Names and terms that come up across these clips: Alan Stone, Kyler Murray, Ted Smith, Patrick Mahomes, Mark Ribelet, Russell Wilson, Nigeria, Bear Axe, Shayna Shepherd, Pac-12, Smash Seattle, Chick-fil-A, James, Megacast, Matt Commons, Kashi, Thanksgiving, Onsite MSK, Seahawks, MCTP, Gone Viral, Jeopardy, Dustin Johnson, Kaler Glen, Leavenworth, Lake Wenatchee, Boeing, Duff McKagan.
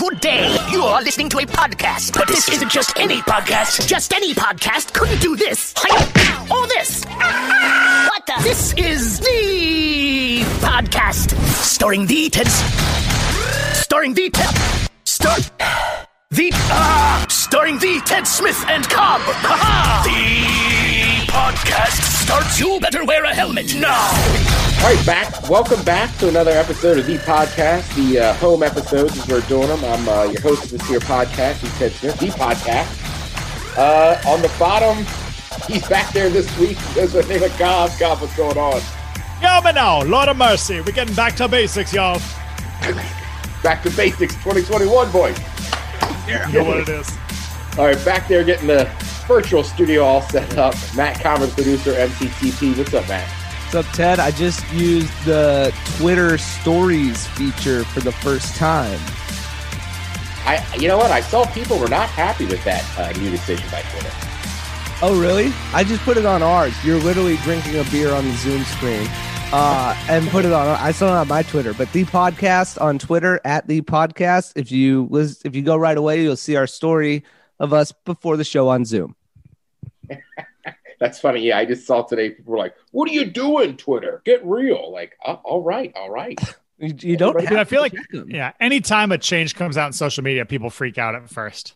good day. You're listening to a podcast, but this isn't just any podcast. Just any podcast couldn't do this or this. What the? This is the podcast. Starring Ted Smith and Cobb. Ha-ha! The podcast starts. You better wear a helmet now. All right, back. Welcome back to another episode of the podcast, the home episodes as we're doing them. I'm your host of this here podcast, he's Ted Smith, the podcast. On the bottom, he's back there this week. There's a name of Gob, what's going on? Yo, but now, Lord of mercy, we're getting back to basics, y'all. Back to basics, 2021, boys. Yeah, you know what it is. All right, back there getting the virtual studio all set up. Matt Commons, producer, MCTP. What's up, Matt? What's up, Ted? I just used the Twitter stories feature for the first time. You know what? I saw people were not happy with that new decision by Twitter. Oh, really? I just put it on ours. You're literally drinking a beer on the Zoom screen and put it on. I saw it on my Twitter, but the podcast on Twitter at the podcast. If you go right away, you'll see our story of us before the show on Zoom. That's funny. Yeah, I just saw today people were like, "What are you doing, Twitter? Get real!" Like, oh, all right. You don't. I feel like anytime a change comes out in social media, people freak out at first.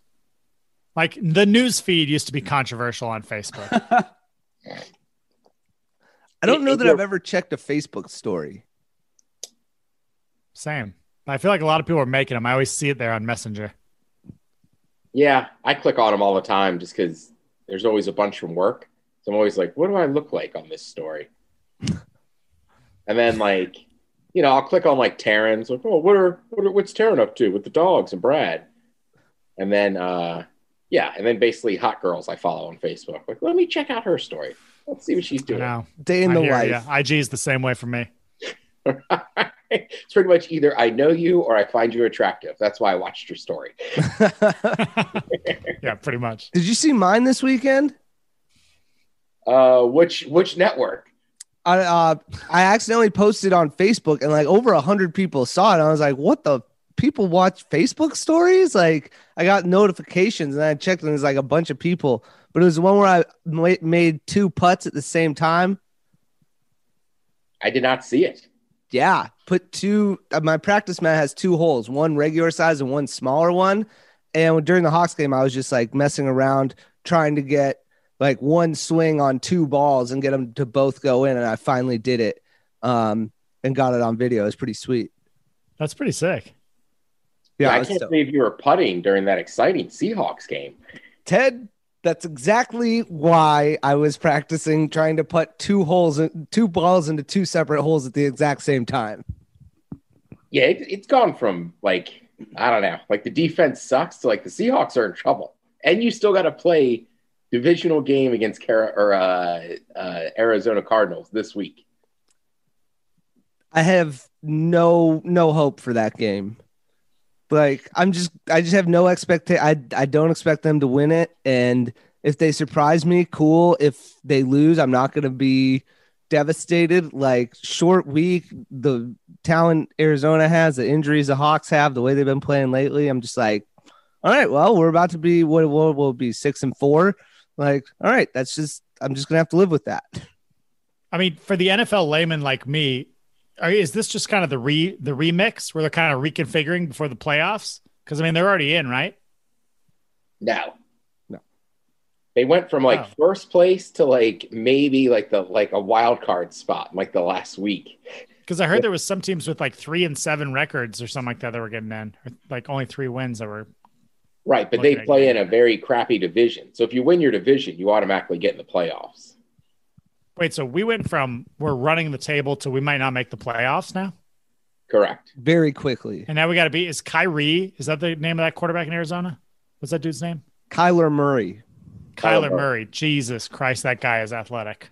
Like the news feed used to be controversial on Facebook. I don't know that I've ever checked a Facebook story. Same. I feel like a lot of people are making them. I always see it there on Messenger. Yeah, I click on them all the time just because there's always a bunch from work. So I'm always like, what do I look like on this story? And then, like, you know, I'll click on like Taryn's, like, oh, what's Taryn up to with the dogs and Brad? And then, and then basically hot girls I follow on Facebook. Like, let me check out her story. Let's see what she's doing. Now, day in the life. Yeah. IG is the same way for me. It's pretty much either I know you or I find you attractive. That's why I watched your story. Yeah, pretty much. Did you see mine this weekend? Which network? I accidentally posted on Facebook and like over 100 people saw it. And I was like, what the people watch Facebook stories? Like I got notifications and I checked and it was like a bunch of people, but it was one where I made two putts at the same time. I did not see it. Yeah. My practice mat has two holes, one regular size and one smaller one. And during the Hawks game, I was just like messing around trying to get like one swing on two balls and get them to both go in. And I finally did it and got it on video. It was pretty sweet. That's pretty sick. Yeah, I can't believe you were putting during that exciting Seahawks game. Ted, that's exactly why I was practicing trying to putt two balls into two separate holes at the exact same time. Yeah, it's gone from like, I don't know, like the defense sucks to like the Seahawks are in trouble. And you still got to play divisional game against Arizona Cardinals this week. I have no hope for that game. Like I just have no expectation. I don't expect them to win it. And if they surprise me, cool. If they lose, I'm not going to be devastated. Like short week, the talent Arizona has, the injuries the Hawks have, the way they've been playing lately. I'm just like, all right, well, we're about to be what will be 6-4. Like, all right, I'm just going to have to live with that. I mean, for the NFL layman like me, is this just kind of the remix where they're kind of reconfiguring before the playoffs? Because, I mean, they're already in, right? No. They went from, like, first place to, like, maybe, like, a wild card spot, like, the last week. Because I heard there was some teams with, like, 3-7 records or something like that were getting in. Or, like, only 3 wins that were... Right, but they play in a very crappy division. So if you win your division, you automatically get in the playoffs. Wait, so we went from we're running the table to we might not make the playoffs now? Correct. Very quickly. And now we got to be, is Kyrie, is that the name of that quarterback in Arizona? What's that dude's name? Kyler Murray. Kyler Murray. Jesus Christ, that guy is athletic.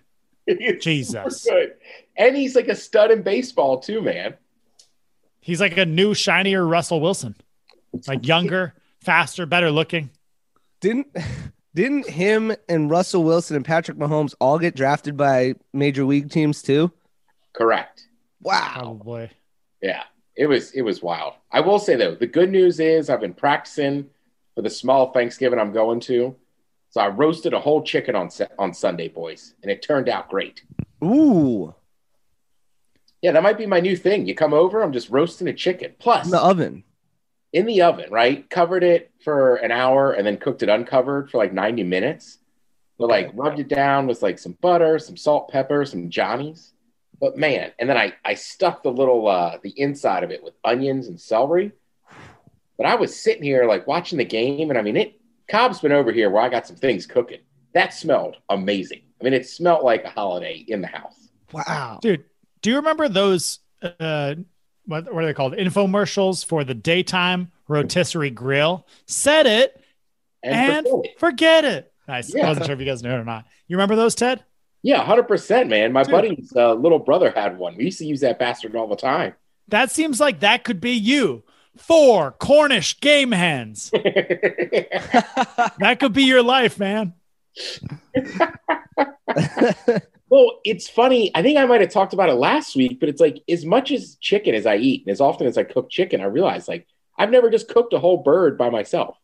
Jesus. Good. And he's like a stud in baseball too, man. He's like a new, shinier Russell Wilson. Like younger. Faster, better looking. Didn't him and Russell Wilson and Patrick Mahomes all get drafted by major league teams too? Correct. Wow. Probably. Yeah. It was wild. I will say, though, the good news is I've been practicing for the small Thanksgiving I'm going to. So I roasted a whole chicken on Sunday, boys, and it turned out great. Ooh. Yeah, that might be my new thing. You come over, I'm just roasting a chicken. Plus, in the oven, right? Covered it for an hour and then cooked it uncovered for like 90 minutes. But like rubbed it down with like some butter, some salt, pepper, some Johnny's. But man, and then I stuffed the little the inside of it with onions and celery. But I was sitting here like watching the game, and I mean, Cobb's been over here where I got some things cooking. That smelled amazing. I mean, it smelled like a holiday in the house. Wow, dude. Do you remember those, what are they called? Infomercials for the daytime rotisserie grill. Said it and forget it. Nice. Yeah. I wasn't sure if you guys knew it or not. You remember those, Ted? Yeah, 100%, man. My buddy's little brother had one. We used to use that bastard all the time. That seems like that could be you. 4 Cornish game hens. That could be your life, man. Well, it's funny. I think I might have talked about it last week, but it's like as much as chicken as I eat, and as often as I cook chicken, I realize like I've never just cooked a whole bird by myself.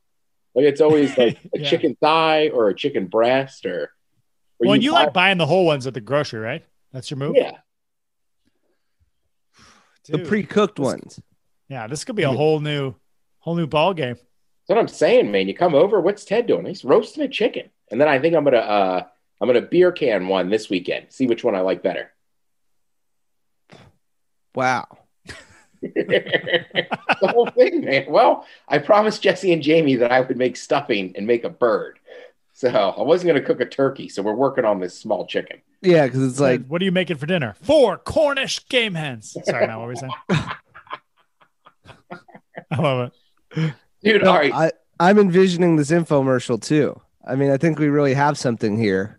Like it's always like a chicken thigh or a chicken breast or well, you like buying the whole ones at the grocery, right? That's your move. Yeah. Dude, the pre-cooked ones. Yeah, this could be a whole new ball game. That's what I'm saying, man. You come over. What's Ted doing? He's roasting a chicken, and then I think I'm gonna. I'm going to beer can one this weekend. See which one I like better. Wow. The whole thing, man. Well, I promised Jesse and Jamie that I would make stuffing and make a bird. So I wasn't going to cook a turkey. So we're working on this small chicken. Yeah, because it's like, what are you making for dinner? 4 Cornish game hens. Sorry, Matt, what were we saying? I love it. Dude, no, all right. I'm envisioning this infomercial too. I mean, I think we really have something here.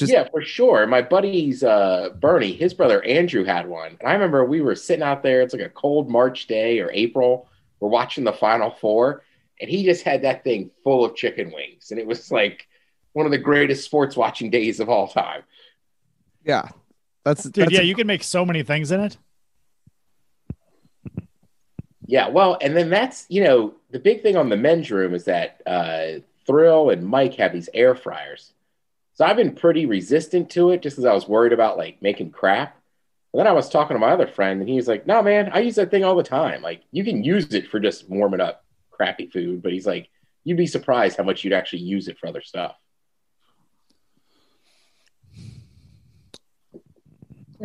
Yeah, for sure. My buddy's Bernie, his brother Andrew had one. And I remember we were sitting out there. It's like a cold March day or April. We're watching the Final Four. And he just had that thing full of chicken wings. And it was like one of the greatest sports watching days of all time. Yeah. You can make so many things in it. Yeah. Well, and then that's, the big thing on the men's room is that Thrill and Mike have these air fryers. So I've been pretty resistant to it just because I was worried about like making crap. And then I was talking to my other friend and he was like, no, man, I use that thing all the time. Like you can use it for just warming up crappy food. But he's like, you'd be surprised how much you'd actually use it for other stuff.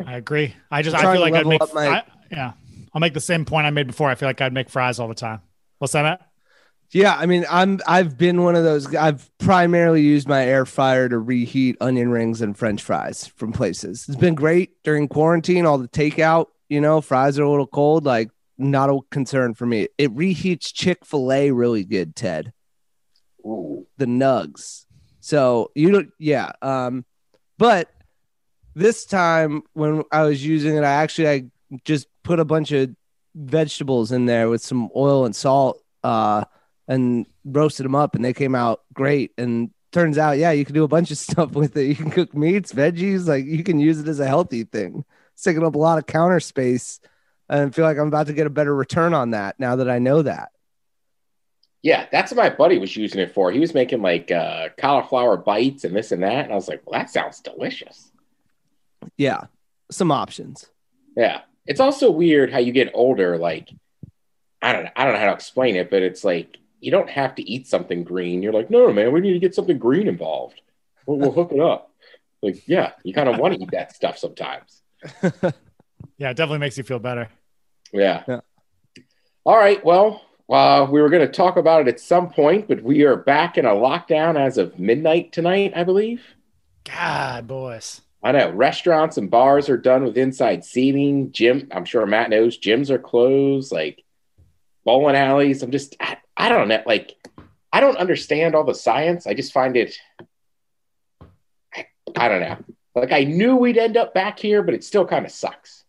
I agree. I feel like I'd make, I'll make the same point I made before. I feel like I'd make fries all the time. What's that, Matt? Yeah, I mean, I've been one of those. I've primarily used my air fryer to reheat onion rings and French fries from places. It's been great during quarantine. All the takeout, fries are a little cold. Like, not a concern for me. It reheats Chick-fil-A really good, Ted. Ooh. The nugs. So you don't. Yeah. But this time when I was using it, I just put a bunch of vegetables in there with some oil and salt. And roasted them up and they came out great. And turns out, yeah, you can do a bunch of stuff with it. You can cook meats, veggies, like you can use it as a healthy thing. It's taking up a lot of counter space and I feel like I'm about to get a better return on that now that I know that. Yeah, that's what my buddy was using it for. He was making like cauliflower bites and this and that. And I was like, well, that sounds delicious. Yeah, some options. Yeah. It's also weird how you get older, like, I don't know how to explain it, but it's like you don't have to eat something green. You're like, no, man, we need to get something green involved. We'll hook it up. Like, yeah, you kind of want to eat that stuff sometimes. Yeah, it definitely makes you feel better. Yeah. All right. Well, we were going to talk about it at some point, but we are back in a lockdown as of midnight tonight, I believe. God, boys. I know restaurants and bars are done with inside seating. Gym, I'm sure Matt knows, gyms are closed. Like, bowling alleys. I'm just, I don't know. Like, I don't understand all the science. I just find it, I don't know. Like, I knew we'd end up back here, but it still kind of sucks.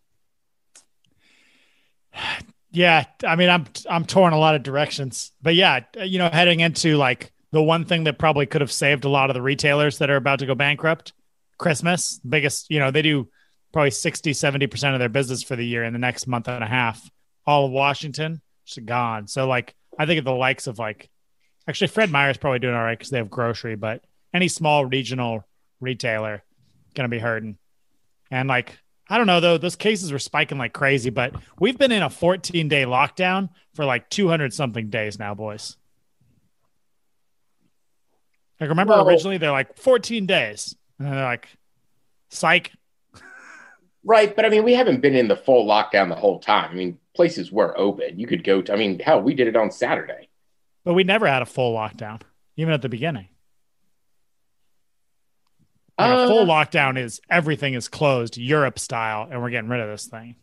Yeah. I mean, I'm torn a lot of directions, but yeah, heading into like the one thing that probably could have saved a lot of the retailers that are about to go bankrupt, Christmas, biggest, they do probably 60-70% of their business for the year in the next month and a half. All of Washington just gone. So like, I think of the likes of like, actually Fred Meyer's probably doing all right because they have grocery, but any small regional retailer going to be hurting. And like, I don't know though, those cases were spiking like crazy, but we've been in a 14-day lockdown for like 200 something days now, boys. Like, remember originally they're like 14 days and they're like, psych. Right. But I mean, we haven't been in the full lockdown the whole time. I mean, places were open. You could go to, I mean, hell, we did it on Saturday. But we never had a full lockdown, even at the beginning. Like a full lockdown is everything is closed, Europe style, and we're getting rid of this thing.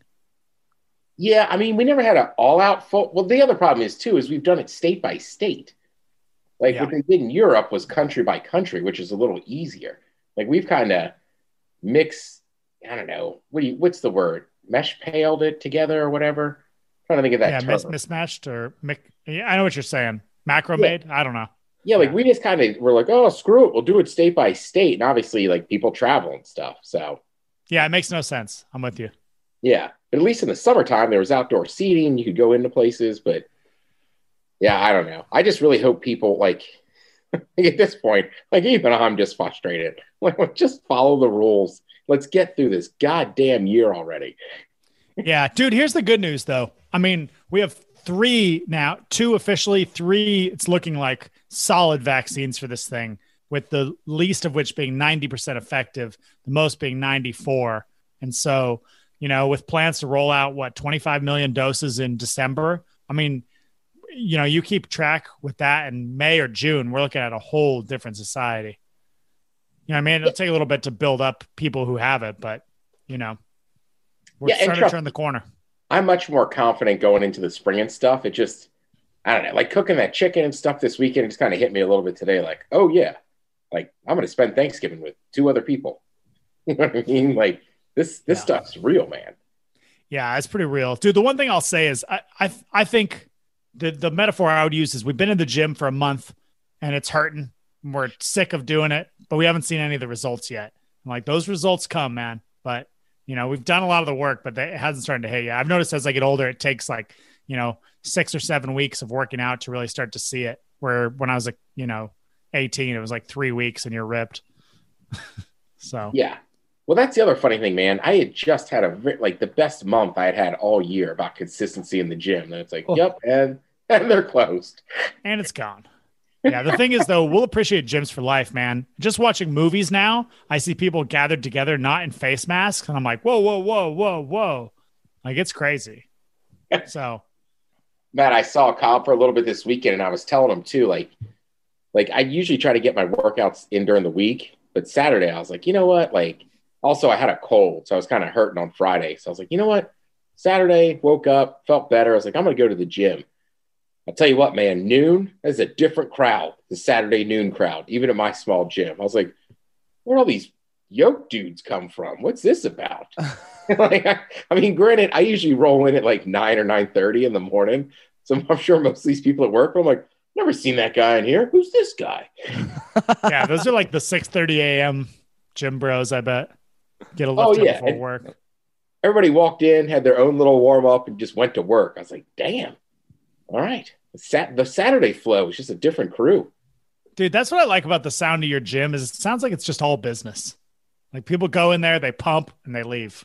Yeah, I mean, we never had an all-out full. Well, the other problem is, too, is we've done it state by state. Like, what they did in Europe was country by country, which is a little easier. Like, we've kind of mixed, I don't know, what's the word? Mesh-paled it together or whatever? I'm trying to think of that term. Mismatched or I know what you're saying. Macromade? Yeah. I don't know. Yeah, like we just kind of were like, oh, screw it. We'll do it state by state. And obviously, like people travel and stuff. So, yeah, it makes no sense. I'm with you. Yeah. But at least in the summertime, there was outdoor seating. You could go into places. But yeah, I don't know. I just really hope people like at this point, like even I'm just frustrated. Like, just follow the rules. Let's get through this goddamn year already. Yeah, dude, here's the good news, though. I mean, we have 3 now, 2 officially, 3, it's looking like solid vaccines for this thing, with the least of which being 90% effective, the most being 94. And so, you know, with plans to roll out, 25 million doses in December? I mean, you know, you keep track with that in May or June, we're looking at a whole different society. You know, I mean, it'll take a little bit to build up people who have it, but, you know, we're starting to turn the corner. I'm much more confident going into the spring and stuff. It just, I don't know, like cooking that chicken and stuff this weekend just kind of hit me a little bit today. Like, oh yeah, like I'm going to spend Thanksgiving with 2 other people. You know what I mean? Like this stuff's real, man. Yeah, it's pretty real. Dude, the one thing I'll say is I think the metaphor I would use is we've been in the gym for a month and it's hurting. And we're sick of doing it, but we haven't seen any of the results yet. I'm like, those results come, man. But you know, we've done a lot of the work, but it hasn't started to hit yet. I've noticed as I get older, it takes like, you know, 6 or 7 weeks of working out to really start to see it. Where when I was like, you know, 18, it was like 3 weeks and you're ripped. So, yeah. Well, that's the other funny thing, man. I had just had the best month I had had all year about consistency in the gym. And it's like, and they're closed. And it's gone. Yeah, the thing is, though, we'll appreciate gyms for life, man. Just watching movies now, I see people gathered together, not in face masks. And I'm like, whoa, whoa, whoa, whoa, whoa. Like, it's crazy. So, Matt, I saw Kyle for a little bit this weekend, and I was telling him, too, like I usually try to get my workouts in during the week. But Saturday, I was like, you know what? Like, also, I had a cold, so I was kind of hurting on Friday. So I was like, you know what? Saturday, woke up, felt better. I was like, I'm going to go to the gym. I'll tell you what, man, noon is a different crowd, the Saturday noon crowd, even at my small gym. I was like, where all these yoke dudes come from? What's this about? Like, I mean, granted, I usually roll in at like 9 or 9:30 in the morning. So I'm sure most of these people at work, I'm like, never seen that guy in here. Who's this guy? Yeah, those are like the 6:30 a.m. gym bros, I bet. Get a lift before work. Everybody walked in, had their own little warm-up, and just went to work. I was like, damn. All right. The Saturday flow is just a different crew. Dude, that's what I like about the sound of your gym is it sounds like it's just all business. Like people go in there, they pump and they leave.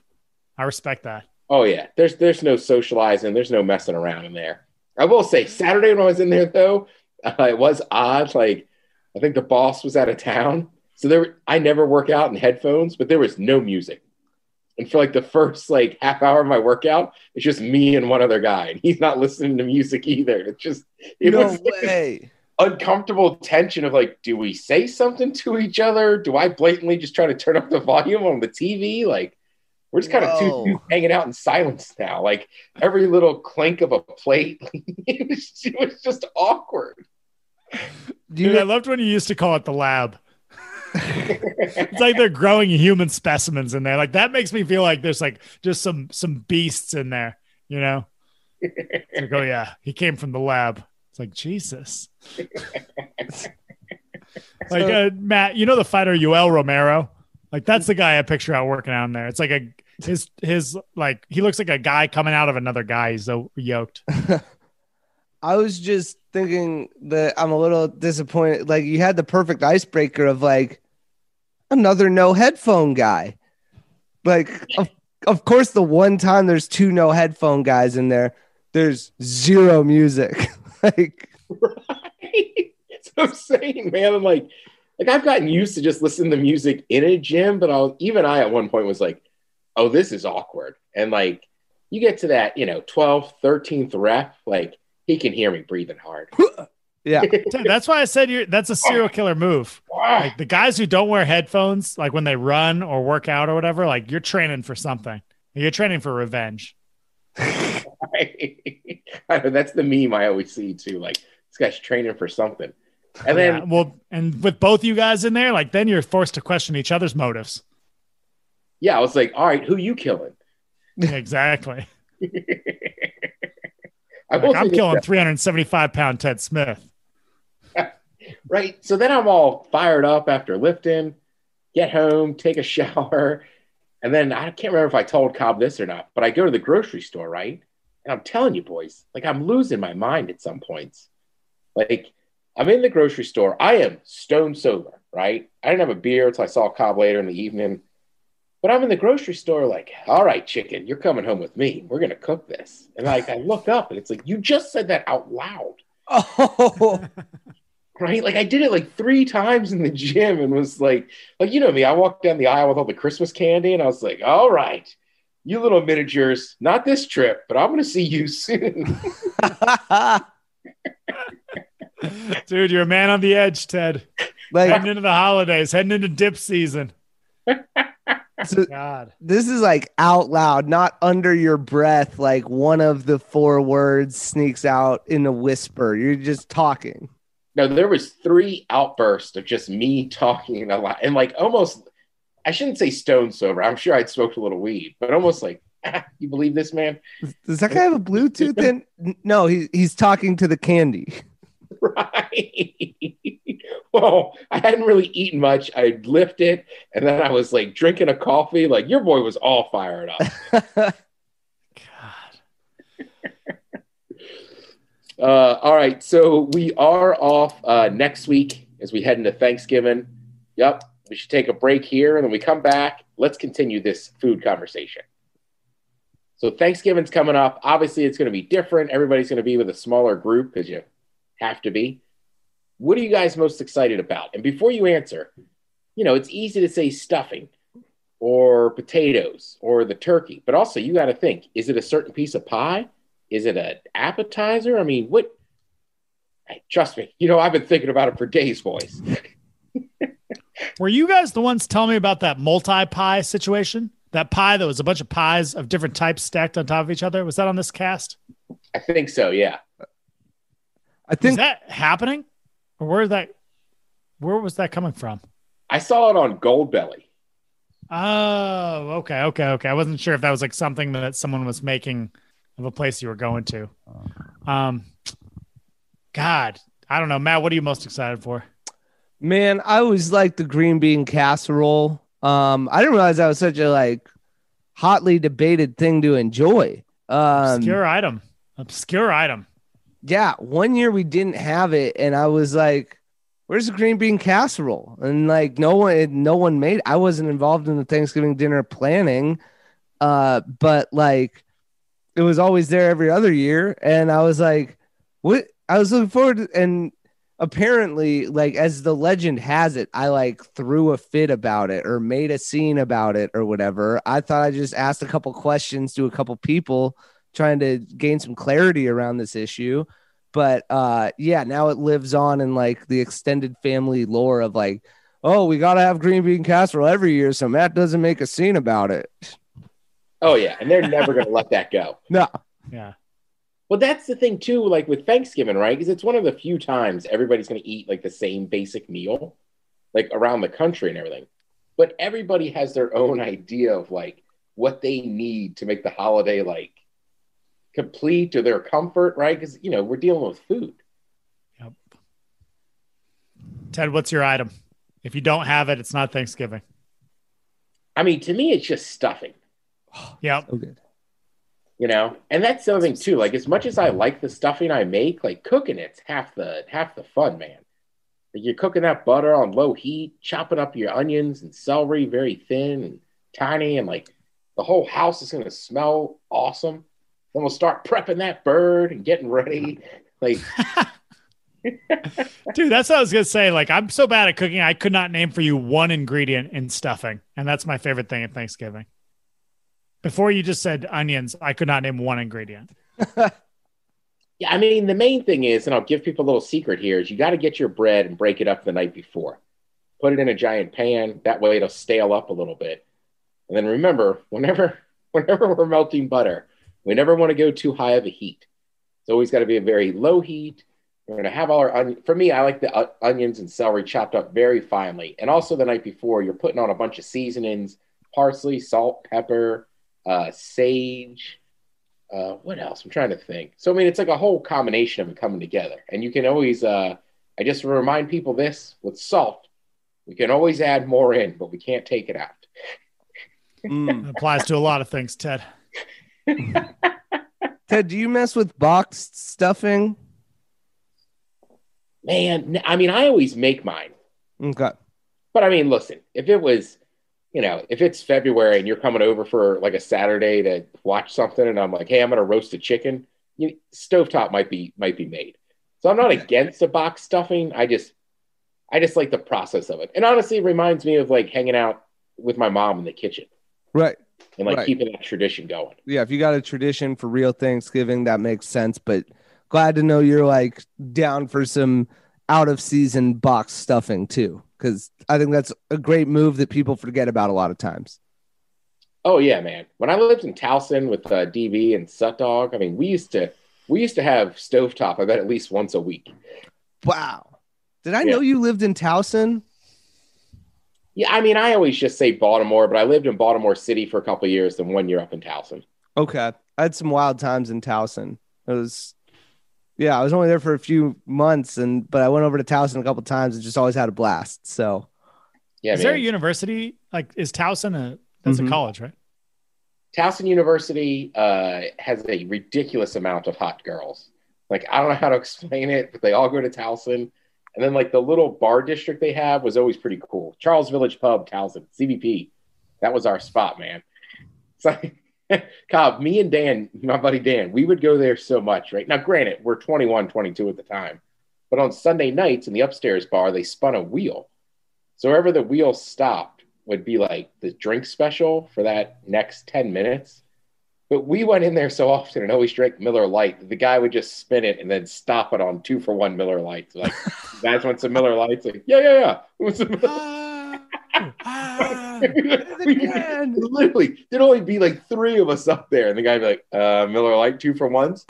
I respect that. Oh yeah. There's no socializing. There's no messing around in there. I will say Saturday when I was in there though, it was odd. Like I think the boss was out of town. So I never work out in headphones, but there was no music. And for like the first like half hour of my workout, it's just me and one other guy. And he's not listening to music either. It's just, it was uncomfortable tension of like, do we say something to each other? Do I blatantly just try to turn up the volume on the TV? Like we're just kind of two hanging out in silence now. Like every little clink of a plate, it was just awkward. Dude, I loved when you used to call it the lab. It's like they're growing human specimens in there. Like that makes me feel like there's like just some beasts in there, you know? It's like, oh yeah, he came from the lab. It's like, Jesus. Matt, you know the fighter Yoel Romero? Like that's the guy I picture out working out in there. It's like a his like, he looks like a guy coming out of another guy. He's so yoked. I was just thinking that I'm a little disappointed. Like, you had the perfect icebreaker of like another no headphone guy. Like, of course, the one time there's two no headphone guys in there, there's zero music. Like, right? That's what I'm saying, man. I'm like I've gotten used to just listening to music in a gym, but I at one point was like, oh, this is awkward. And like, you get to that, 12th, 13th rep, like, he can hear me breathing hard. Yeah. That's why I said that's a serial killer move. Like, the guys who don't wear headphones, like when they run or work out or whatever, like, you're training for something. You're training for revenge. I mean, that's the meme I always see too. Like, this guy's training for something. And then, and with both you guys in there, like, then you're forced to question each other's motives. Yeah. I was like, all right, who you killing? Exactly. Like, I'm killing 375-pound Ted Smith. Right. So then I'm all fired up after lifting, get home, take a shower. And then I can't remember if I told Cobb this or not, but I go to the grocery store, right? And I'm telling you, boys, like, I'm losing my mind at some points. Like, I'm in the grocery store. I am stone sober, right? I didn't have a beer until I saw Cobb later in the evening. But I'm in the grocery store like, all right, chicken, you're coming home with me. We're going to cook this. And like, I look up and it's like, you just said that out loud. Oh, right. Like, I did it like 3 times in the gym and was like, you know me, I walked down the aisle with all the Christmas candy and I was like, all right, you little miniatures, not this trip, but I'm going to see you soon. Dude, you're a man on the edge, Ted. Like, heading into the holidays, heading into dip season. So God. This is like out loud, not under your breath. Like, one of the 4 words sneaks out in a whisper. You're just talking. No, there was 3 outbursts of just me talking a lot. And like, almost, I shouldn't say stone sober. I'm sure I'd smoked a little weed, but almost like, you believe this, man? Does that guy have a Bluetooth in? No, he's talking to the candy. Right. Well, I hadn't really eaten much. I lifted, and then I was like drinking a coffee. Like, your boy was all fired up. God. All right. So we are off next week as we head into Thanksgiving. Yep. We should take a break here, and then we come back. Let's continue this food conversation. So Thanksgiving's coming up. Obviously, it's going to be different. Everybody's going to be with a smaller group because you have to be. What are you guys most excited about? And before you answer, it's easy to say stuffing or potatoes or the turkey, but also you got to think, is it a certain piece of pie? Is it an appetizer? I mean, trust me, I've been thinking about it for days, boys. Were you guys the ones telling me about that multi-pie situation? That pie that was a bunch of pies of different types stacked on top of each other? Was that on this cast? I think so, yeah. Is that happening? Or where was that coming from? I saw it on Goldbelly. Oh, okay. I wasn't sure if that was like something that someone was making of a place you were going to. God, I don't know. Matt, what are you most excited for? Man, I always liked the green bean casserole. I didn't realize that was such a like hotly debated thing to enjoy. Obscure item. Yeah, one year we didn't have it, and I was like, "Where's the green bean casserole?" And like, no one made it. I wasn't involved in the Thanksgiving dinner planning, but like, it was always there every other year, and I was like, "What?" I was looking forward to, and apparently, like, as the legend has it, I like threw a fit about it or made a scene about it or whatever. I thought I just asked a couple questions to a couple people, trying to gain some clarity around this issue. But yeah, now it lives on in like the extended family lore of like, oh, we got to have green bean casserole every year, so Matt doesn't make a scene about it. Oh yeah. And they're never going to let that go. No. Yeah. Well, that's the thing too, like with Thanksgiving, right? Because it's one of the few times everybody's going to eat like the same basic meal, like around the country and everything. But everybody has their own idea of like what they need to make the holiday like complete to their comfort, right? Because we're dealing with food. Yep. Ted, what's your item? If you don't have it, it's not Thanksgiving. I mean, to me, it's just stuffing. Yeah. So good. You know, and that's the other thing too. Like, as much as I like the stuffing I make, like cooking it's half the fun, man. Like you're cooking that butter on low heat, chopping up your onions and celery very thin and tiny, and like the whole house is gonna smell awesome. Then we'll start prepping that bird and getting ready. Like, dude, that's what I was gonna say. Like, I'm so bad at cooking, I could not name for you one ingredient in stuffing, and that's my favorite thing at Thanksgiving. Before you just said onions, I could not name one ingredient. Yeah, I mean, the main thing is, and I'll give people a little secret here, is you got to get your bread and break it up the night before. Put it in a giant pan. That way it'll stale up a little bit. And then remember, whenever we're melting butter, we never want to go too high of a heat. It's always got to be a very low heat. We're going to have all our onions. For me, I like the onions and celery chopped up very finely. And also the night before, you're putting on a bunch of seasonings, parsley, salt, pepper, sage, what else? I'm trying to think. So, I mean, it's like a whole combination of them coming together. And you can always, I just remind people this, with salt, we can always add more in, but we can't take it out. Applies to a lot of things, Ted. Ted, do you mess with boxed stuffing? Man, I mean, I always make mine. Okay. But I mean, listen, if it was... You know, if it's February and you're coming over for like a Saturday to watch something and I'm like, hey, I'm going to roast a chicken, stovetop might be made. So I'm not against the box stuffing. I just like the process of it. And honestly, it reminds me of like hanging out with my mom in the kitchen. Right. And like keeping that tradition going. Yeah. If you got a tradition for real Thanksgiving, that makes sense. But glad to know you're like down for some out of season box stuffing too. Because I think that's a great move that people forget about a lot of times. Oh, yeah, man. When I lived in Towson with DB and Sutdog, I mean, we used to have stovetop, I bet, at least once a week. Wow. Did I know you lived in Towson? Yeah, I mean, I always just say Baltimore, but I lived in Baltimore City for a couple of years and 1 year up in Towson. Okay. I had some wild times in Towson. It was... Yeah, I was only there for a few months, but I went over to Towson a couple of times and just always had a blast. So, yeah, is there a university? Like, is Towson that's a college, right? Towson University has a ridiculous amount of hot girls. Like, I don't know how to explain it, but they all go to Towson. And then, like, the little bar district they have was always pretty cool. Charles Village Pub, Towson, CBP. That was our spot, man. It's like... Cobb, me and Dan, my buddy Dan, we would go there so much, right? Now, granted, we're 21, 22 at the time. But on Sunday nights in the upstairs bar, they spun a wheel. So wherever the wheel stopped would be like the drink special for that next 10 minutes. But we went in there so often and always drank Miller Lite that the guy would just spin it and then stop it on 2-for-1 Miller Lites. Like, you guys want some Miller Lites? Like, yeah. What's the Miller? Literally, there'd only be like three of us up there, and the guy'd be like, Miller Lite, 2-for-1s.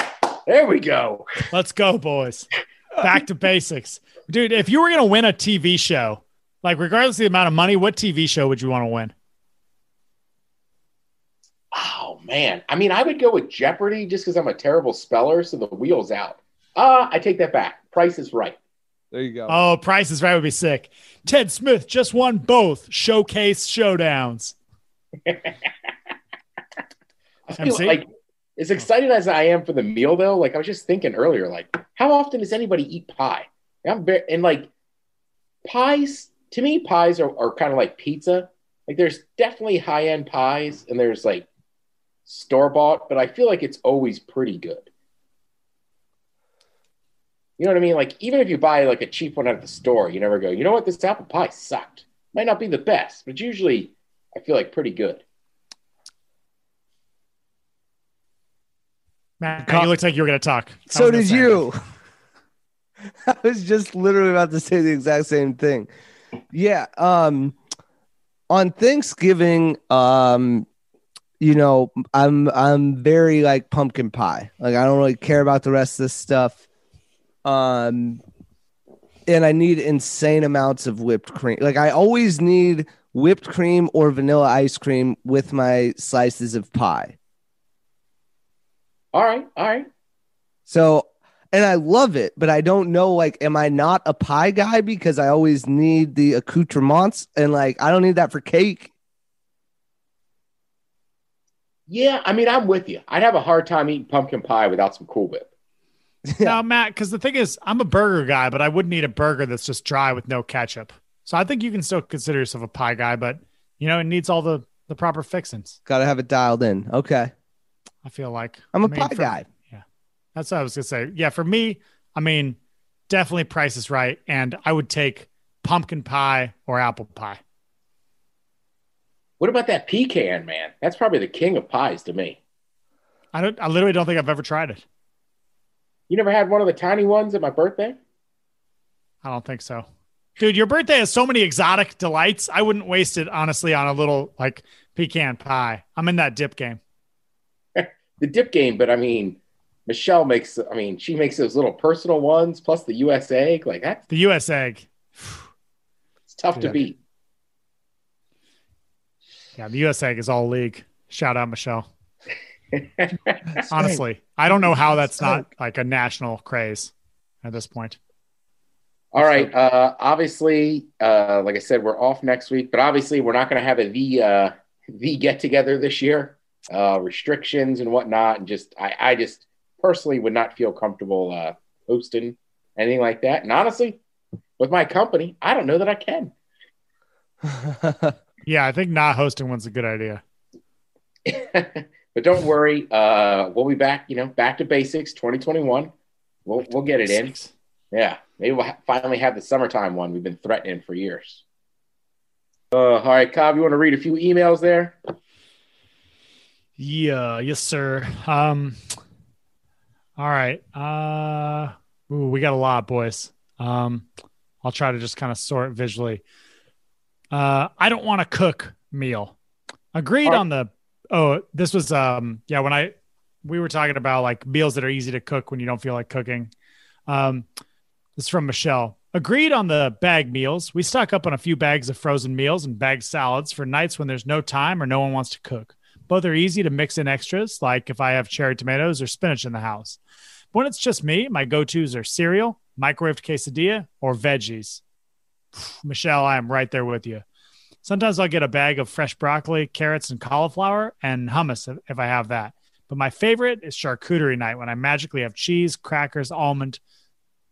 There we go. Let's go, boys. Back to basics. Dude, if you were going to win a TV show, like regardless of the amount of money, what TV show would you want to win? Oh, man. I mean, I would go with Jeopardy just because I'm a terrible speller, so the wheel's out. I take that back. Price is Right. There you go. Oh, Price is Right would be sick. Ted Smith just won both showcase showdowns. I feel like, as excited as I am for the meal, though, like I was just thinking earlier, like how often does anybody eat pie? And like pies, to me, pies are kind of like pizza. Like there's definitely high-end pies, and there's like store-bought, but I feel like it's always pretty good. You know what I mean? Like, even if you buy like a cheap one at the store, you never go, you know what? This apple pie sucked. Might not be the best, but usually I feel like pretty good. Matt, you looked like you were going to talk. So did you. I was just literally about to say the exact same thing. Yeah. On Thanksgiving, you know, I'm very like pumpkin pie. Like, I don't really care about the rest of this stuff. And I need insane amounts of whipped cream. Like I always need whipped cream or vanilla ice cream with my slices of pie. All right. So, and I love it, but I don't know, like, am I not a pie guy? Because I always need the accoutrements and like, I don't need that for cake. Yeah, I mean, I'm with you. I'd have a hard time eating pumpkin pie without some Cool Whip. No, Matt, because the thing is, I'm a burger guy, but I wouldn't eat a burger that's just dry with no ketchup. So I think you can still consider yourself a pie guy, but, you know, it needs all the proper fixings. Got to have it dialed in. Okay. I feel like I'm a pie guy. Yeah. That's what I was going to say. Yeah. For me, I mean, definitely Price is Right. And I would take pumpkin pie or apple pie. What about that pecan, man? That's probably the king of pies to me. I literally don't think I've ever tried it. You never had one of the tiny ones at my birthday? I don't think so. Dude, your birthday has so many exotic delights. I wouldn't waste it, honestly, on a little, like, pecan pie. I'm in that dip game. The dip game, but, I mean, Michelle makes, I mean, she makes those little personal ones, plus the U.S. egg. Like, that's... The U.S. egg. It's tough to beat. Yeah, the U.S. egg is all league. Shout out, Michelle. Honestly, I don't know how that's not like a national craze at this point. All right. Obviously, like I said, we're off next week, but obviously we're not going to have the get together this year, restrictions and whatnot. And just, I just personally would not feel comfortable hosting anything like that. And honestly, with my company, I don't know that I can. Yeah. I think not hosting one's a good idea. But don't worry, we'll be back, you know, back to basics 2021. We'll get it in. Yeah, maybe we'll finally have the summertime one we've been threatening for years. All right, Cobb, you want to read a few emails there? Yeah, yes, sir. All right. We got a lot, boys. I'll try to just kind of sort visually. I don't want to cook meal. Agreed on the... Oh, this was, when we were talking about like meals that are easy to cook when you don't feel like cooking. This is from Michelle. Agreed on the bag meals. We stock up on a few bags of frozen meals and bag salads for nights when there's no time or no one wants to cook. Both are easy to mix in extras, like if I have cherry tomatoes or spinach in the house. But when it's just me, my go-tos are cereal, microwaved quesadilla, or veggies. Michelle, I am right there with you. Sometimes I'll get a bag of fresh broccoli, carrots, and cauliflower, and hummus if I have that. But my favorite is charcuterie night when I magically have cheese, crackers, almond,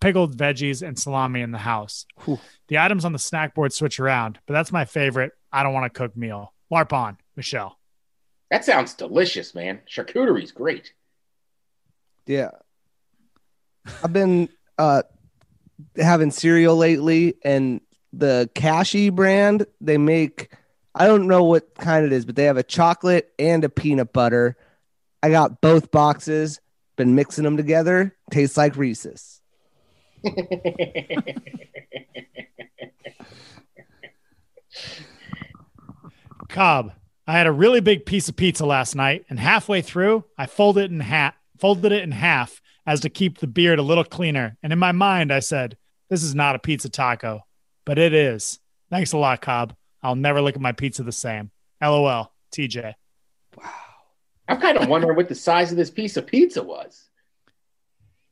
pickled veggies, and salami in the house. Whew. The items on the snack board switch around, but that's my favorite. I don't want to cook meal. LARP on, Michelle. That sounds delicious, man. Charcuterie's great. Yeah. I've been having cereal lately, and the Kashi brand, they make, I don't know what kind it is, but they have a chocolate and a peanut butter. I got both boxes, been mixing them together. Tastes like Reese's. Cobb, I had a really big piece of pizza last night, and halfway through, I folded it in half as to keep the beard a little cleaner. And in my mind, I said, this is not a pizza taco. But it is. Thanks a lot, Cobb. I'll never look at my pizza the same. LOL, TJ. Wow. I'm kind of wondering what the size of this piece of pizza was.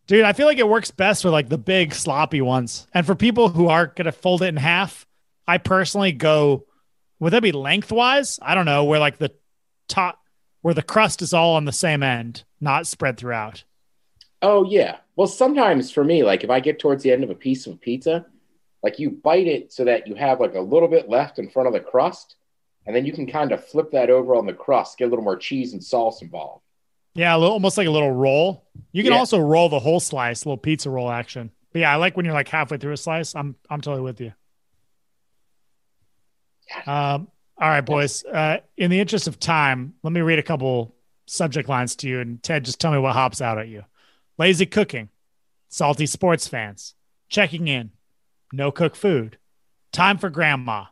Dude, I feel like it works best with like the big sloppy ones. And for people who aren't going to fold it in half, I personally go, would that be lengthwise? I don't know, where like the top, where the crust is all on the same end, not spread throughout. Oh, yeah. Well, sometimes for me, like if I get towards the end of a piece of pizza, like you bite it so that you have like a little bit left in front of the crust, and then you can kind of flip that over on the crust, get a little more cheese and sauce involved. Yeah, almost like a little roll. You can also roll the whole slice, a little pizza roll action. But yeah, I like when you're like halfway through a slice. I'm totally with you. All right, boys. In the interest of time, let me read a couple subject lines to you, and Ted, just tell me what hops out at you. Lazy cooking, salty sports fans, checking in, no cook food, time for grandma,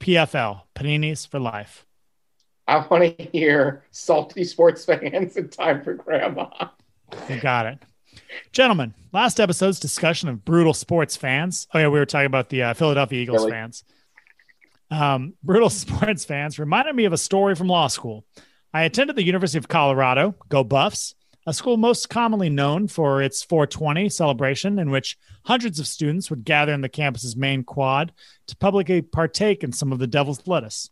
PFL, paninis for life. I want to hear salty sports fans and time for grandma. You got it. Gentlemen, last episode's discussion of brutal sports fans. Oh yeah, we were talking about the Philadelphia Eagles fans. Brutal sports fans reminded me of a story from law school. I attended the University of Colorado, go Buffs, a school most commonly known for its 420 celebration, in which hundreds of students would gather in the campus's main quad to publicly partake in some of the devil's lettuce.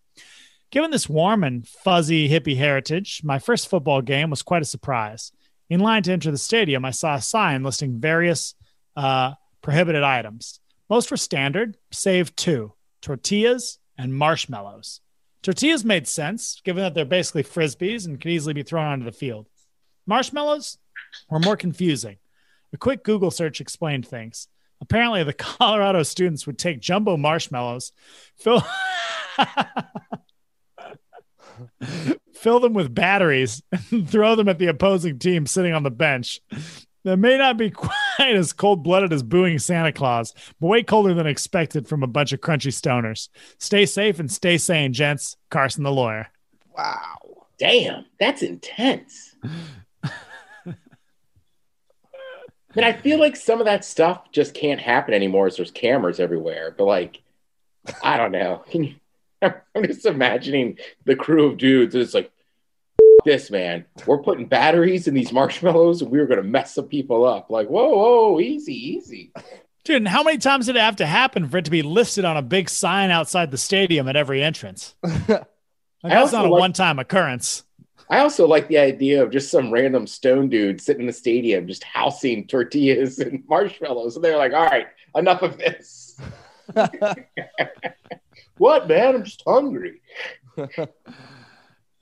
Given this warm and fuzzy hippie heritage, my first football game was quite a surprise. In line to enter the stadium, I saw a sign listing various prohibited items. Most were standard, save two: tortillas and marshmallows. Tortillas made sense, given that they're basically Frisbees and could easily be thrown onto the field. Marshmallows were more confusing. A quick Google search explained things. Apparently, the Colorado students would take jumbo marshmallows, fill them with batteries, and throw them at the opposing team sitting on the bench. That may not be quite as cold-blooded as booing Santa Claus, but way colder than expected from a bunch of crunchy stoners. Stay safe and stay sane, gents. Carson the lawyer. Wow. Damn, that's intense. But I feel like some of that stuff just can't happen anymore as there's cameras everywhere. But, like, I don't know. I'm just imagining the crew of dudes. It's like, this, man. We're putting batteries in these marshmallows, and we were going to mess some people up. Like, whoa, easy, easy. Dude, and how many times did it have to happen for it to be listed on a big sign outside the stadium at every entrance? That's not a one-time occurrence. I also like the idea of just some random stone dude sitting in the stadium just housing tortillas and marshmallows. And they're like, all right, enough of this. What, man? I'm just hungry.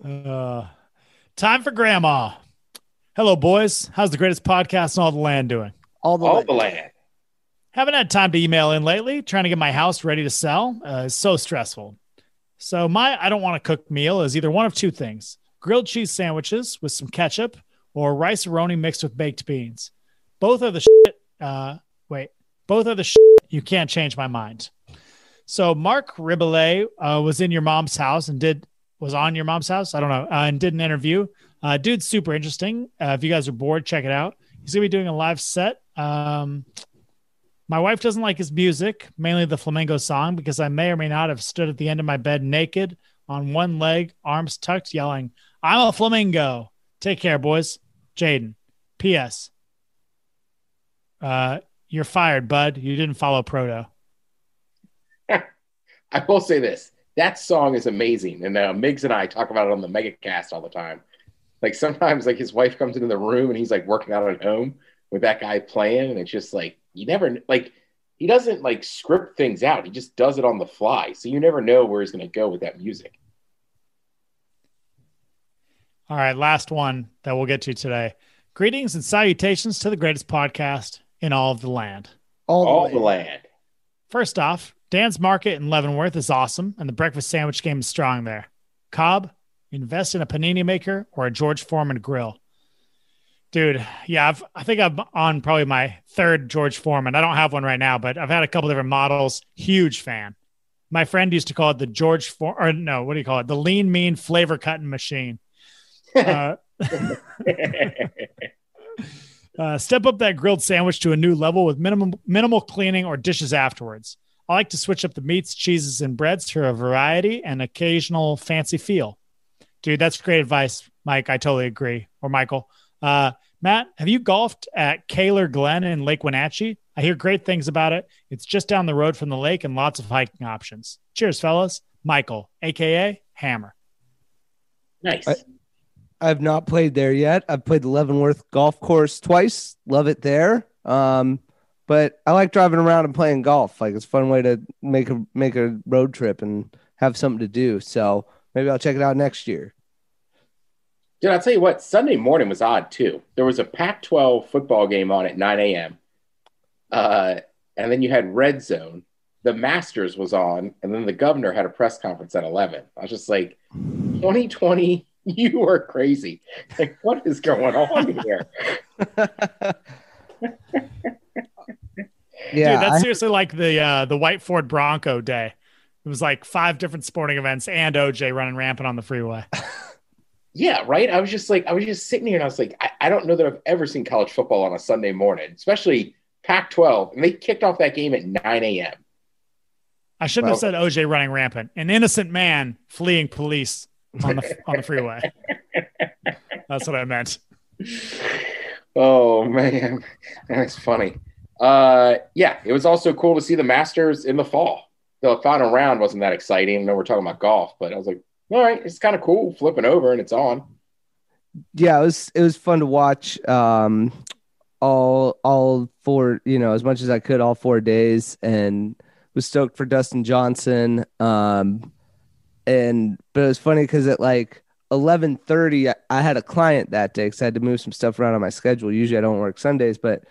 Time for Grandma. Hello, boys. How's the greatest podcast in all the land doing? All the land. Haven't had time to email in lately. Trying to get my house ready to sell is so stressful. So my I don't want to cook meal is either one of two things: grilled cheese sandwiches with some ketchup or rice-a-roni mixed with baked beans. Both are the shit. You can't change my mind. So Mark Ribelet was on your mom's house, I don't know, and did an interview. Dude's super interesting. If you guys are bored, check it out. He's going to be doing a live set. My wife doesn't like his music, mainly the Flamingo song, because I may or may not have stood at the end of my bed naked, on one leg, arms tucked, yelling, "I'm a flamingo." Take care, boys. Jaden. P.S. You're fired, bud. You didn't follow Proto. I will say this. That song is amazing, and Miggs and I talk about it on the Megacast all the time. Like, sometimes, like, his wife comes into the room, and he's, like, working out at home with that guy playing, and it's just, like, you never, like, he doesn't, like, script things out. He just does it on the fly, so you never know where he's going to go with that music. All right, last one that we'll get to today. Greetings and salutations to the greatest podcast in all of the land. All the land. First off, Dan's Market in Leavenworth is awesome, and the breakfast sandwich game is strong there. Cobb, invest in a panini maker or a George Foreman grill. Dude, yeah, I think I'm on probably my third George Foreman. I don't have one right now, but I've had a couple different models. Huge fan. My friend used to call it the George Foreman, or no, what do you call it? The lean, mean, flavor cutting machine. Step up that grilled sandwich to a new level with minimal cleaning or dishes afterwards. I like to switch up the meats, cheeses, and breads for a variety and occasional fancy feel. Dude, that's great advice, Mike. I totally agree. Or Michael. Matt, have you golfed at Kaler Glen in Lake Wenatchee? I hear great things about it. It's just down the road from the lake and lots of hiking options. Cheers, fellas. Michael, a.k.a. Hammer. Nice. I've not played there yet. I've played the Leavenworth Golf Course twice. Love it there. But I like driving around and playing golf. Like, it's a fun way to make a road trip and have something to do. So maybe I'll check it out next year. Dude, I'll tell you what, Sunday morning was odd too. There was a Pac-12 football game on at 9 a.m. And then you had Red Zone. The Masters was on, and then the governor had a press conference at 11. I was just like, 2020, you are crazy. Like, what is going on here? Yeah, dude, that's seriously like the White Ford Bronco day. It was like 5 different sporting events and OJ running rampant on the freeway. Yeah, right? I was just sitting here and I was like, I don't know that I've ever seen college football on a Sunday morning, especially Pac-12. And they kicked off that game at 9 a.m. I shouldn't have said OJ running rampant. An innocent man fleeing police on the freeway. That's what I meant. Oh, man. That's funny. Yeah, it was also cool to see the Masters in the fall. The final round wasn't that exciting. I know we're talking about golf, but I was like, all right, it's kind of cool flipping over and it's on. Yeah, it was fun to watch all four, you know, as much as I could, all 4 days, and was stoked for Dustin Johnson. But it was funny because at like 11:30, I had a client that day because I had to move some stuff around on my schedule. Usually I don't work Sundays, but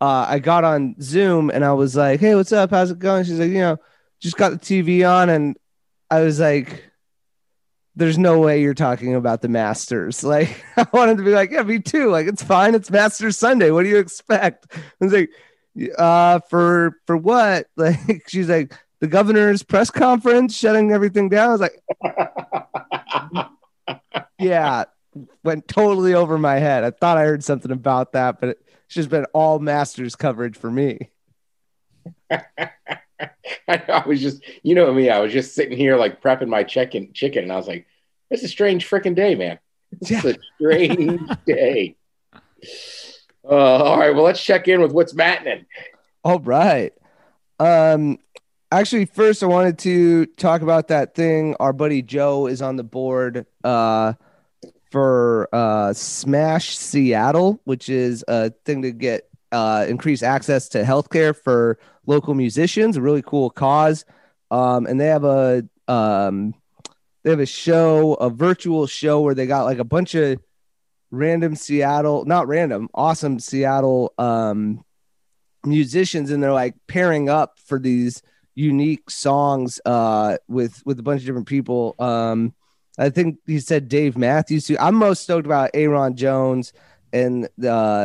I got on Zoom and I was like, hey, what's up? How's it going? She's like, you know, just got the TV on. And I was like, there's no way you're talking about the Masters. Like, I wanted to be like, yeah, me too. Like, it's fine. It's Masters Sunday. What do you expect? I was like, for what? Like, she's like, the governor's press conference, shutting everything down. I was like, yeah, went totally over my head. I thought I heard something about that, but it's just been all Masters coverage for me. I was just, you know me, I was just sitting here like prepping my chicken, and I was like, this is a strange freaking day, man. It's a strange day. All right, well, let's check in with what's mattening. All right. Actually, first I wanted to talk about that thing. Our buddy Joe is on the board for Smash Seattle, which is a thing to get increase access to healthcare for local musicians, a really cool cause. And they have a show, a virtual show where they got like a bunch of awesome Seattle musicians, and they're like pairing up for these unique songs with a bunch of different people. I think he said Dave Matthews too. I'm most stoked about Aaron Jones, and Duff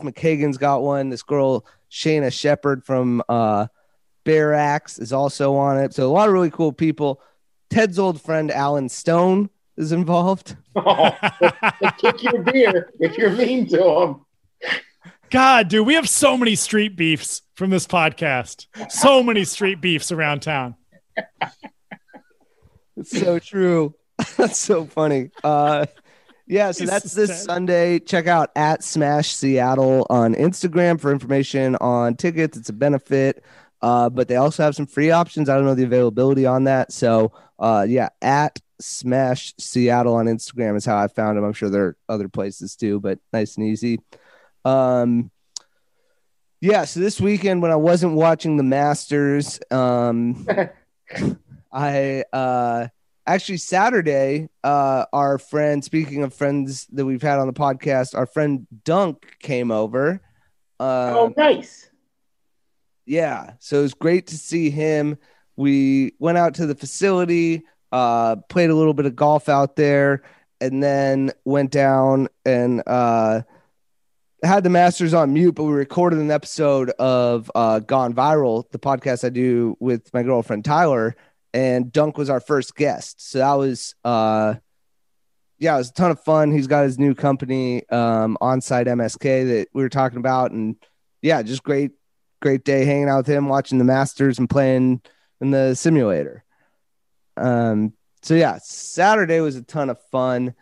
McKagan's got one. This girl, Shayna Shepherd from Bear Axe, is also on it. So a lot of really cool people. Ted's old friend, Alan Stone, is involved. Oh, kick your beer if you're mean to him. God, dude, we have so many street beefs from this podcast. So many street beefs around town. It's so true. That's so funny. Yeah, so that's this Sunday. Check out @SmashSeattle on Instagram for information on tickets. It's a benefit, but they also have some free options. I don't know the availability on that. So, yeah, @SmashSeattle on Instagram is how I found them. I'm sure there are other places too, but nice and easy. Yeah, so this weekend when I wasn't watching the Masters, I actually Saturday, our friend, speaking of friends that we've had on the podcast, our friend Dunk came over. Oh, nice. Yeah. So it was great to see him. We went out to the facility, played a little bit of golf out there, and then went down and, had the Masters on mute, but we recorded an episode of Gone Viral, the podcast I do with my girlfriend Tyler, and Dunk was our first guest. So that was it was a ton of fun. He's got his new company, Onsite MSK, that we were talking about, and yeah, just great day hanging out with him, watching the Masters and playing in the simulator. So yeah, Saturday was a ton of fun.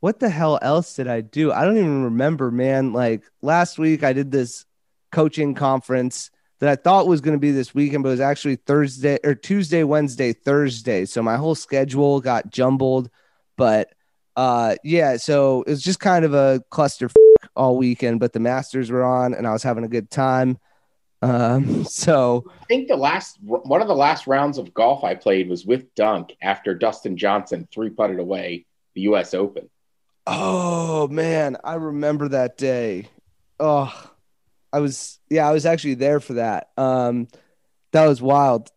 What the hell else did I do? I don't even remember, man. Like last week I did this coaching conference that I thought was going to be this weekend, but it was actually Thursday or Tuesday, Wednesday, Thursday. So my whole schedule got jumbled, but yeah, so it was just kind of a clusterfuck all weekend, but the Masters were on and I was having a good time. So I think one of the last rounds of golf I played was with Dunk after Dustin Johnson 3-putted away the US Open. Oh man, I remember that day. Oh, I was actually there for that. That was wild.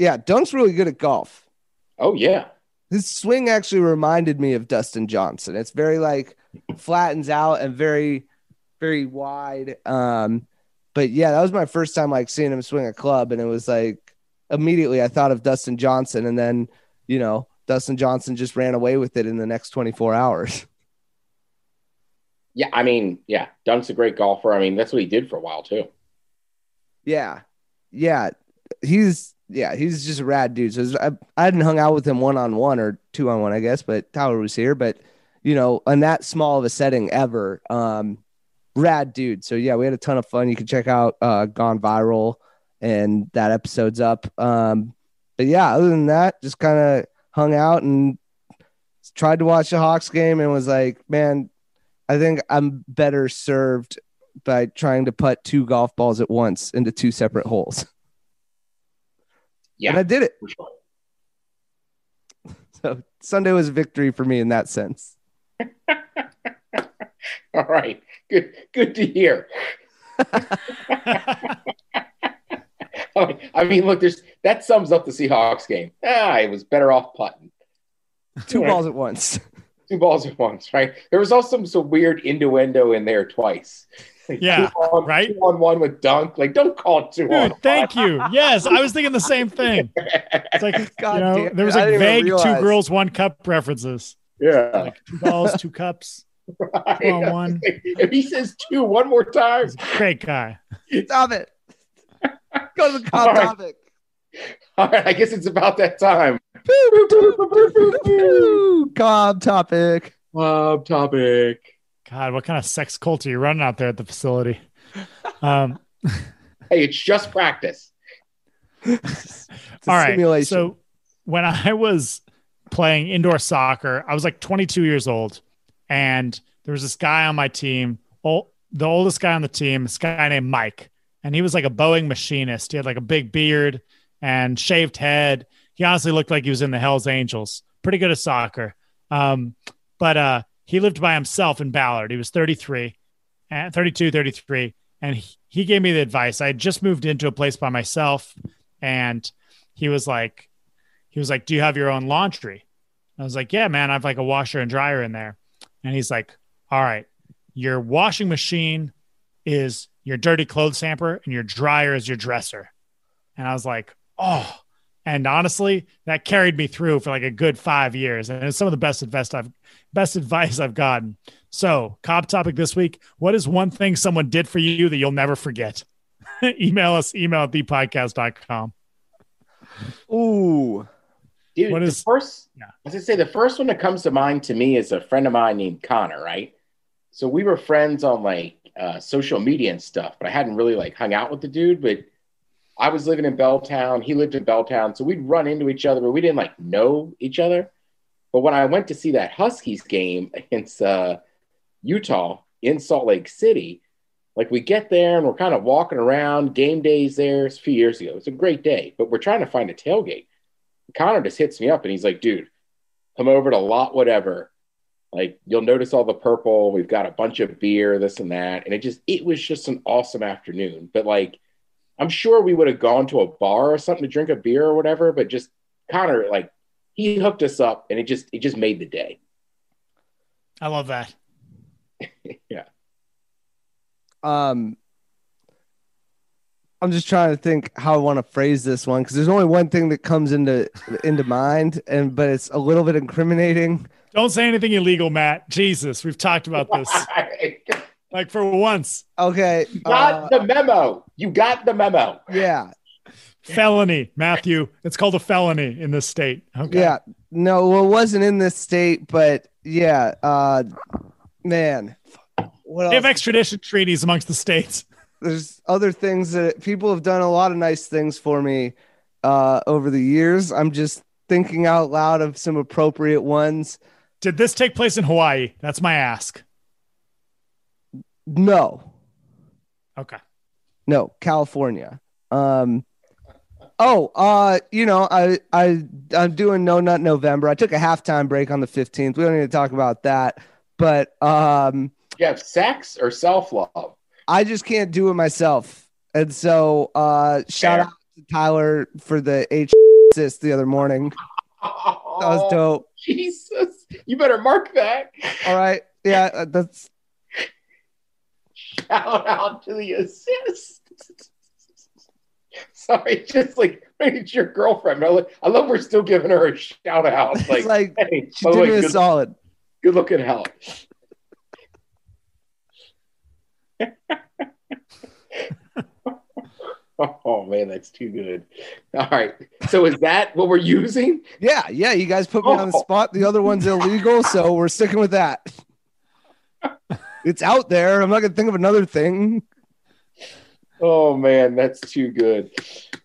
Yeah, Dunk's really good at golf. Oh yeah, his swing actually reminded me of Dustin Johnson. It's very like flattens out and very, very wide. But yeah, that was my first time like seeing him swing a club, and it was like immediately I thought of Dustin Johnson, and then you know. Dustin Johnson just ran away with it in the next 24 hours. Yeah. I mean, yeah. Dunk's a great golfer. I mean, that's what he did for a while too. Yeah. Yeah. He's just a rad dude. So I hadn't hung out with him 1-on-1 or 2-on-1, I guess, but Tyler was here, but you know, in that small of a setting ever, rad dude. So yeah, we had a ton of fun. You can check out, Gone Viral, and that episode's up. But yeah, other than that, just kind of hung out and tried to watch the Hawks game and was like, man, I think I'm better served by trying to putt two golf balls at once into two separate holes. Yeah, and I did it. For sure. So Sunday was a victory for me in that sense. All right. Good to hear. I mean, look, that sums up the Seahawks game. I was better off putting. Two balls at once. Two balls at once, right? There was also some weird innuendo in there twice. Like, yeah, right? 2-on-1 with dunk. Like, don't call it 2-on-1. Thank you. Yes, I was thinking the same thing. It's like, God, you know, there was like vague two girls, one cup references. Yeah. Like, two balls, two cups. Right. 2-on-1. If he says two one more time. He's a great guy. Stop it. Go to the cop topic. All right, I guess it's about that time. Cobb topic. Cobb topic. God, what kind of sex cult are you running out there at the facility? Hey, it's just practice. It's all right. Simulation. So when I was playing indoor soccer, I was like 22 years old, and there was this guy on my team, the oldest guy on the team, this guy named Mike, and he was like a Boeing machinist. He had like a big beard and shaved head. He honestly looked like he was in the Hells Angels. Pretty good at soccer. But he lived by himself in Ballard. He was 33, and he gave me the advice. I had just moved into a place by myself, and he was like, "Do you have your own laundry?" And I was like, "Yeah, man, I have like a washer and dryer in there." And he's like, "All right, your washing machine is your dirty clothes hamper, and your dryer is your dresser." And I was like, "Oh." And honestly, that carried me through for like a good 5 years. And it's some of the best advice I've gotten. So, Cobb topic this week, what is one thing someone did for you that you'll never forget? Email us, email@thepodcast.com. Ooh. Dude, the first one that comes to mind to me is a friend of mine named Connor, right? So we were friends on like social media and stuff, but I hadn't really like hung out with the dude, but I was living in Belltown. He lived in Belltown. So we'd run into each other, but we didn't like know each other. But when I went to see that Huskies game against Utah in Salt Lake City, like we get there and we're kind of walking around. Game day's there. It's a few years ago. It's a great day, but we're trying to find a tailgate. Connor just hits me up and he's like, "Dude, come over to lot whatever. Like you'll notice all the purple. We've got a bunch of beer, this and that." And it was just an awesome afternoon. But like, I'm sure we would have gone to a bar or something to drink a beer or whatever, but just Connor, like he hooked us up and it just made the day. I love that. Yeah. I'm just trying to think how I want to phrase this one, because there's only one thing that comes into mind, but it's a little bit incriminating. Don't say anything illegal, Matt. Jesus, we've talked about this. Like for once. Okay. You got the memo. Yeah. Felony, Matthew. It's called a felony in this state. Okay. Yeah. No, well, it wasn't in this state, but yeah. Man. What else? They have extradition treaties amongst the states. There's other things that people have done, a lot of nice things for me over the years. I'm just thinking out loud of some appropriate ones. Did this take place in Hawaii? That's my ask. No. Okay. No, California. I'm doing No Nut November. I took a halftime break on the 15th. We don't need to talk about that. But you have sex or self-love? I just can't do it myself. And so shout out to Tyler for the H assist the other morning. Oh, that was dope. Jesus. You better mark that. All right. Yeah, that's shout out to the assist. Sorry, just like it's your girlfriend. I love we're still giving her a shout out. Like, hey, she did me a solid. Good looking help. Oh man, that's too good. All right. So is that what we're using? Yeah. You guys put me on the spot. The other one's illegal, so we're sticking with that. It's out there. I'm not going to think of another thing. Oh, man, that's too good.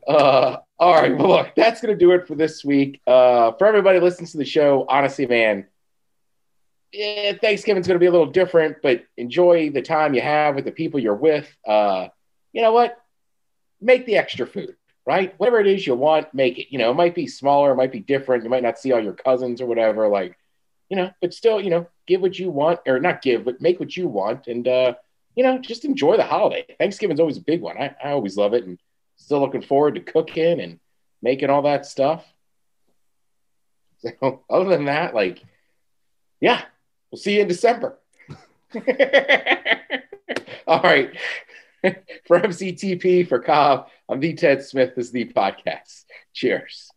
All right, well, look, that's going to do it for this week. For everybody that listens to the show, honestly, man, yeah, Thanksgiving's going to be a little different, but enjoy the time you have with the people you're with. You know what? Make the extra food, right? Whatever it is you want, make it. You know, it might be smaller, it might be different. You might not see all your cousins or whatever, like, you know, but still, you know, give what you want, or not give, but make what you want, and, you know, just enjoy the holiday. Thanksgiving's always a big one. I always love it, and still looking forward to cooking and making all that stuff. So other than that, like, yeah, we'll see you in December. All right. For MCTP, for Cobb, I'm the Ted Smith. This is the podcast. Cheers.